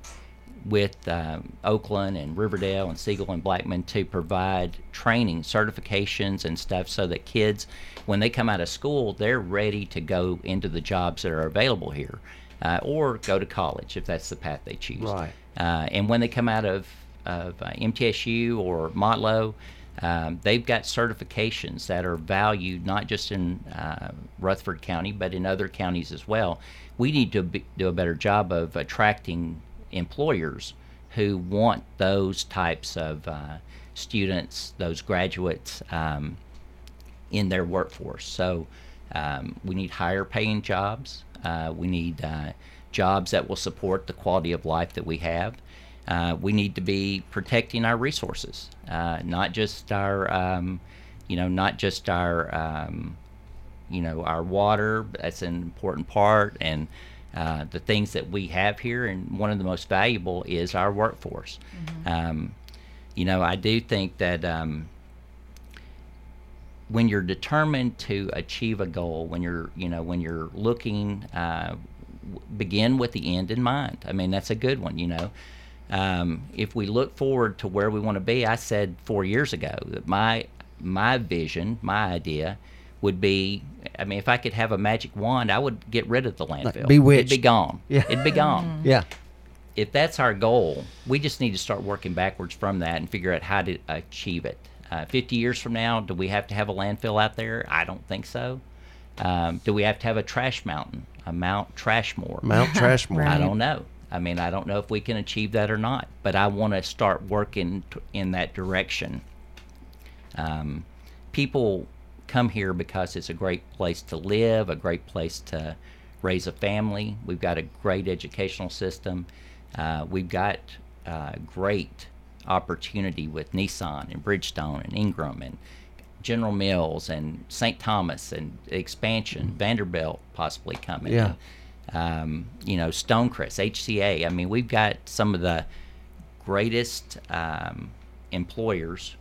with um, Oakland and Riverdale and Siegel and Blackman to provide training, certifications, and stuff so that kids, when they come out of school, they're ready to go into the jobs that are available here, uh, or go to college if that's the path they choose. Right. Uh, and when they come out of of uh, M T S U or Motlow, um, they've got certifications that are valued not just in uh, Rutherford County but in other counties as well. We need to be, do a better job of attracting employers who want those types of uh, students, those graduates um, in their workforce. So um, we need higher paying jobs. Uh, we need uh, jobs that will support the quality of life that we have. Uh, we need to be protecting our resources, uh, not just our, um, you know, not just our, um, you know, our water. That's an important part, and uh, the things that we have here. And one of the most valuable is our workforce. Mm-hmm. Um, you know, I do think that um, when you're determined to achieve a goal, when you're, you know, when you're looking, uh, begin with the end in mind. I mean, that's a good one, you know. Um, if we look forward to where we want to be, I said four years ago that my my vision, my idea would be, I mean, if I could have a magic wand, I would get rid of the landfill. Like bewitched. It'd be gone. Yeah. It'd be gone. Mm-hmm. Yeah. If that's our goal, we just need to start working backwards from that and figure out how to achieve it. Uh, fifty years from now, do we have to have a landfill out there? I don't think so. Um, do we have to have a trash mountain, a Mount Trashmore? Mount Trashmore. Right. I don't know. I mean, I don't know if we can achieve that or not, but I want to start working t- in that direction. Um, people come here because it's a great place to live, a great place to raise a family. We've got a great educational system. Uh, we've got uh, great opportunity with Nissan and Bridgestone and Ingram and General Mills and Saint Thomas and expansion, mm-hmm. Vanderbilt possibly coming. Yeah. Um, you know, Stonecrest, H C A. I mean, we've got some of the greatest um, employers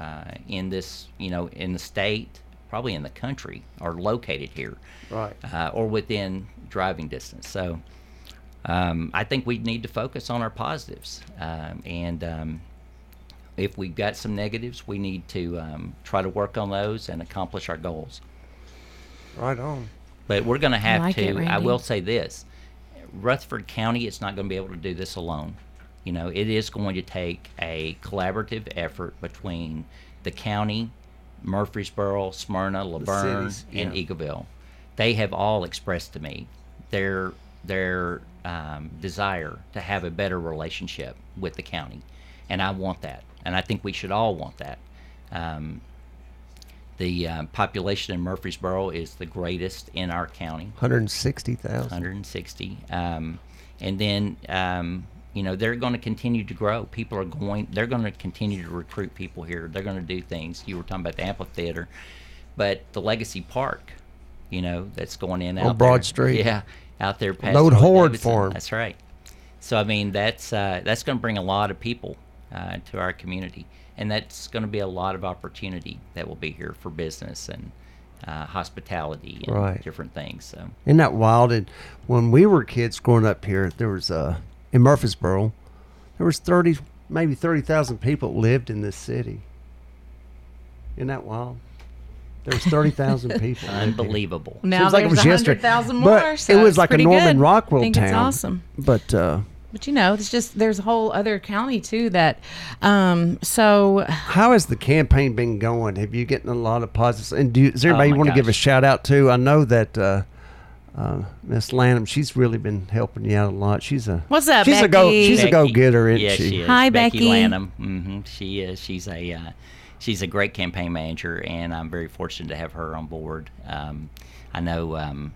uh, in this, you know, in the state, probably in the country, are located here. Right. Uh, or within driving distance. So um, I think we need to focus on our positives. Um, and um, if we've got some negatives, we need to um, try to work on those and accomplish our goals. Right on. But we're going to have I like to, it, Randy. I will say this, Rutherford County is not going to be able to do this alone. You know, it is going to take a collaborative effort between the county, Murfreesboro, Smyrna, Laverne, yeah. and Eagleville. They have all expressed to me their their um, desire to have a better relationship with the county. And I want that. And I think we should all want that. Um, The uh, population in Murfreesboro is the greatest in our county. one hundred sixty thousand. one hundred sixty. Um, and then, um, you know, they're going to continue to grow. People are going, they're going to continue to recruit people here. They're going to do things. You were talking about the amphitheater, but the Legacy Park, you know, that's going in out there. On Broad Street. Yeah, out there past. Load horde for them. That's right. So, I mean, that's, uh, that's going to bring a lot of people uh, to our community. And that's going to be a lot of opportunity that will be here for business and uh, hospitality and right. different things. So isn't that wild? And when we were kids growing up here, there was uh, in Murfreesboro, there was thirty, maybe thirty thousand people lived in this city. Isn't that wild? There was thirty thousand people. Unbelievable. Now so it was there's like one hundred thousand more. But so it was like a Norman good. Rockwell town. I think town, it's awesome. But, uh, but, you know, it's just there's a whole other county, too, that um, so. How has the campaign been going? Have you getting a lot of positives? And do, is everybody oh you want gosh. to give a shout out to? I know that uh, uh, Miss Lanham, she's really been helping you out a lot. She's a What's up, she's Becky? A go, she's Becky. a go-getter, isn't yeah, she? she is. Hi, Becky. Becky Lanham. Mm-hmm. She is. She's a... Uh, She's a great campaign manager, and I'm very fortunate to have her on board. Um, I know, um,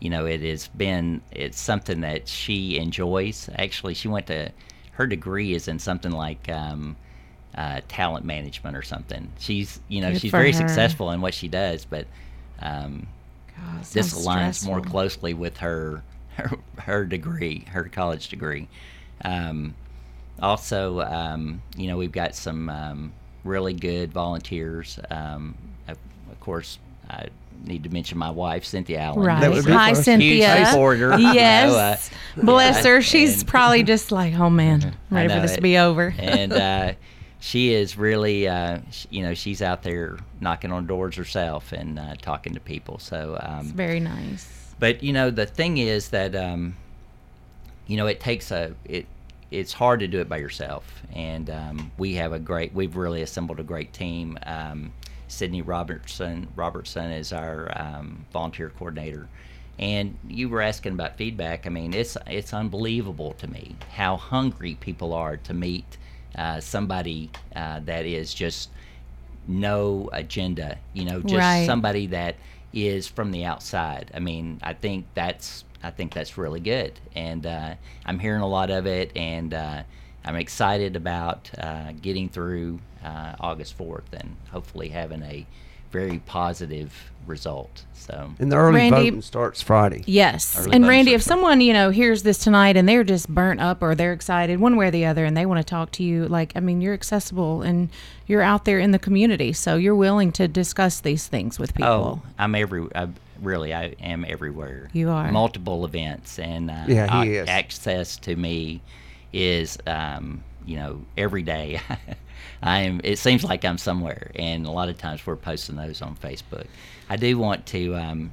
you know, it has been, it's something that she enjoys. Actually, she went to, her degree is in something like um, uh, talent management or something. She's, you know, Good she's very her. successful in what she does, but um, God, this aligns stressful. more closely with her, her, her degree, her college degree. Um, also, um, you know, we've got some, um, really good volunteers. Um, of, of course, I need to mention my wife, Cynthia Allen. Right. Hi, Cynthia. Huge supporter. Yes. You know, uh, Bless yeah, her. She's and, probably just like, oh, man, ready for this it. to be over. And uh, she is really, uh, sh- you know, she's out there knocking on doors herself and uh, talking to people. So um, it's very nice. But, you know, the thing is that, um, you know, it takes a... it. It's hard to do it by yourself, and um, we have a great. We've really assembled a great team. Um, Sydney Robertson Robertson is our um, volunteer coordinator, and you were asking about feedback. I mean, it's it's unbelievable to me how hungry people are to meet uh, somebody uh, that is just no agenda. You know, just right. somebody that is from the outside. I mean, I think that's. I think that's really good, and uh, I'm hearing a lot of it, and uh, I'm excited about uh, getting through uh, August fourth and hopefully having a very positive result. So, and the early Randy, voting starts Friday. Yes, early and Randy, if Friday. someone you know hears this tonight and they're just burnt up or they're excited one way or the other, and they want to talk to you, like I mean, you're accessible and you're out there in the community, so you're willing to discuss these things with people. Oh, I'm every. I've, Really, I am everywhere. You are. Multiple events, and uh, yeah, he is. access to me is, um, you know, every day. I am. It seems like I'm somewhere, and a lot of times we're posting those on Facebook. I do want to um,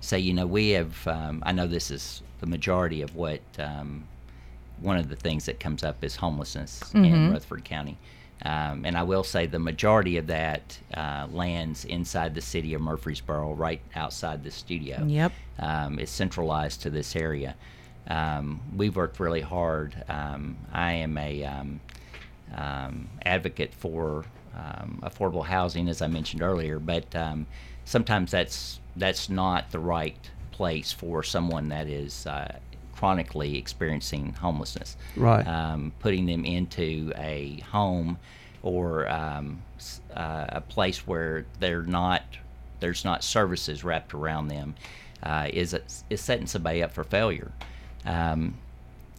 say, you know, we have. Um, I know this is the majority of what um, one of the things that comes up is homelessness mm-hmm. in Rutherford County. Um, and I will say the majority of that uh, lands inside the city of Murfreesboro, right outside the studio. Yep. Um, it's centralized to this area. Um, we've worked really hard. Um, I am a um, um, advocate for um, affordable housing, as I mentioned earlier, but um, sometimes that's that's not the right place for someone that is uh, chronically experiencing homelessness. Right. Um, putting them into a home or um, uh, a place where they're not, there's not services wrapped around them uh, is is setting somebody up for failure. Um,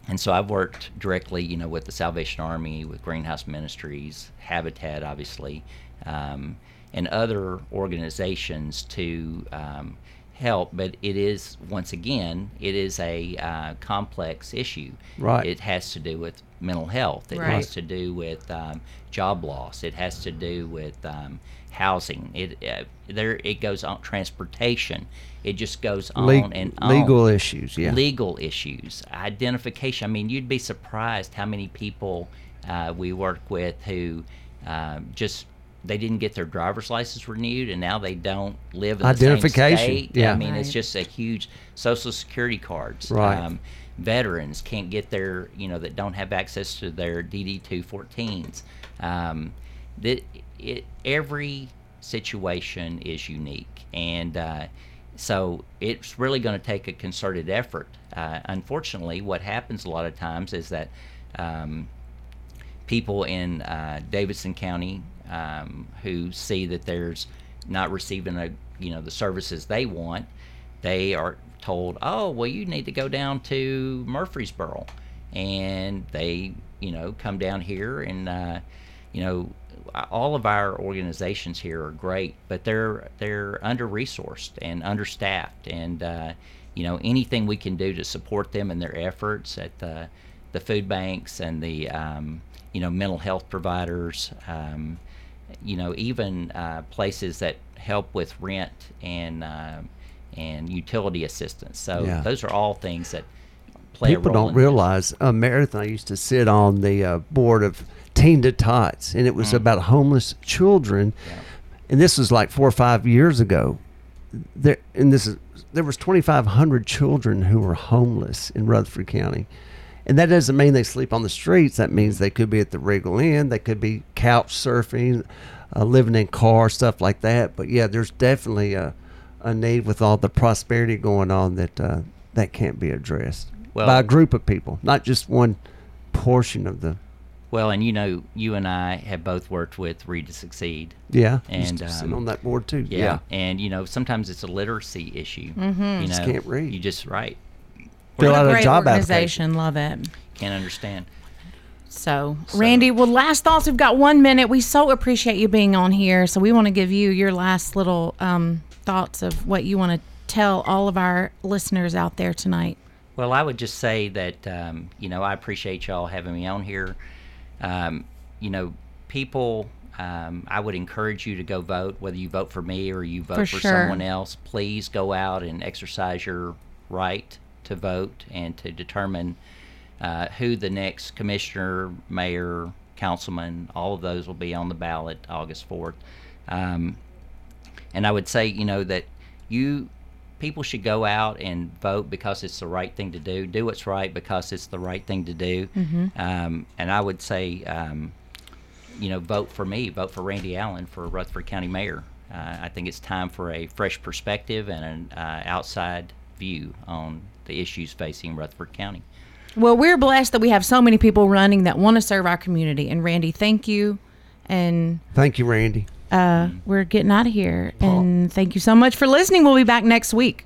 and so I've worked directly, you know, with the Salvation Army, with Greenhouse Ministries, Habitat, obviously, um, and other organizations to um, help, but it is, once again, it is a uh, complex issue. Right. It has to do with mental health. It right. has to do with um, job loss. It has to do with um, housing. It uh, there it goes on transportation. It just goes on Le- and on. Legal issues, yeah. Legal issues, identification. I mean, you'd be surprised how many people uh, we work with who uh, just they didn't get their driver's license renewed, and now they don't live in the same state. Yeah. I mean, right. it's just a huge social security cards. Right. Um, veterans can't get their, you know, that don't have access to their D D two fourteens. Um, the, it, every situation is unique, and uh, so it's really going to take a concerted effort. Uh, unfortunately, what happens a lot of times is that um, people in uh, Davidson County Um, who see that there's not receiving a, you know, the services they want, they are told, oh, well, you need to go down to Murfreesboro, and they, you know, come down here, and uh, you know, all of our organizations here are great, but they're they're under-resourced and understaffed, and uh, you know, anything we can do to support them in their efforts at the the food banks and the um, you know mental health providers. Um, you know, even uh, places that help with rent and uh, and utility assistance. So yeah. those are all things that play People a role. People don't realize uh, Marathon used to sit on the uh, board of Teen to Tots, and it was mm-hmm. about homeless children. Yeah. And this was like four or five years ago. There, and this is, there was twenty-five hundred children who were homeless in Rutherford County. And that doesn't mean they sleep on the streets. That means they could be at the Regal Inn. They could be couch surfing, uh, living in cars, stuff like that. But, yeah, there's definitely a, a need with all the prosperity going on that uh, that can't be addressed well, by a group of people, not just one portion of the. Well, and, you know, you and I have both worked with Read to Succeed. Yeah, and um, sit on that board, too. Yeah, yeah, and, you know, sometimes it's a literacy issue. Mm-hmm. You know, just can't read. You just write. Fill out a job application. Love it. Can't understand. So, so, Randy, well, last thoughts. We've got one minute. We so appreciate you being on here. So we want to give you your last little um, thoughts of what you want to tell all of our listeners out there tonight. Well, I would just say that, um, you know, I appreciate y'all having me on here. Um, you know, people, um, I would encourage you to go vote, whether you vote for me or you vote for, for sure. someone else. Please go out and exercise your right to vote and to determine uh, who the next commissioner, mayor, councilman, all of those will be on the ballot August fourth. Um, and I would say, you know, that you people should go out and vote because it's the right thing to do. Do what's right because it's the right thing to do. Mm-hmm. Um, and I would say, um, you know, vote for me, vote for Randy Allen for Rutherford County Mayor. Uh, I think it's time for a fresh perspective and an uh, outside view on the issues facing Rutherford County. Well, we're blessed that we have so many people running that want to serve our community. And Randy, thank you. And thank you, Randy. Uh, mm-hmm. We're getting out of here. Paul. And thank you so much for listening. We'll be back next week.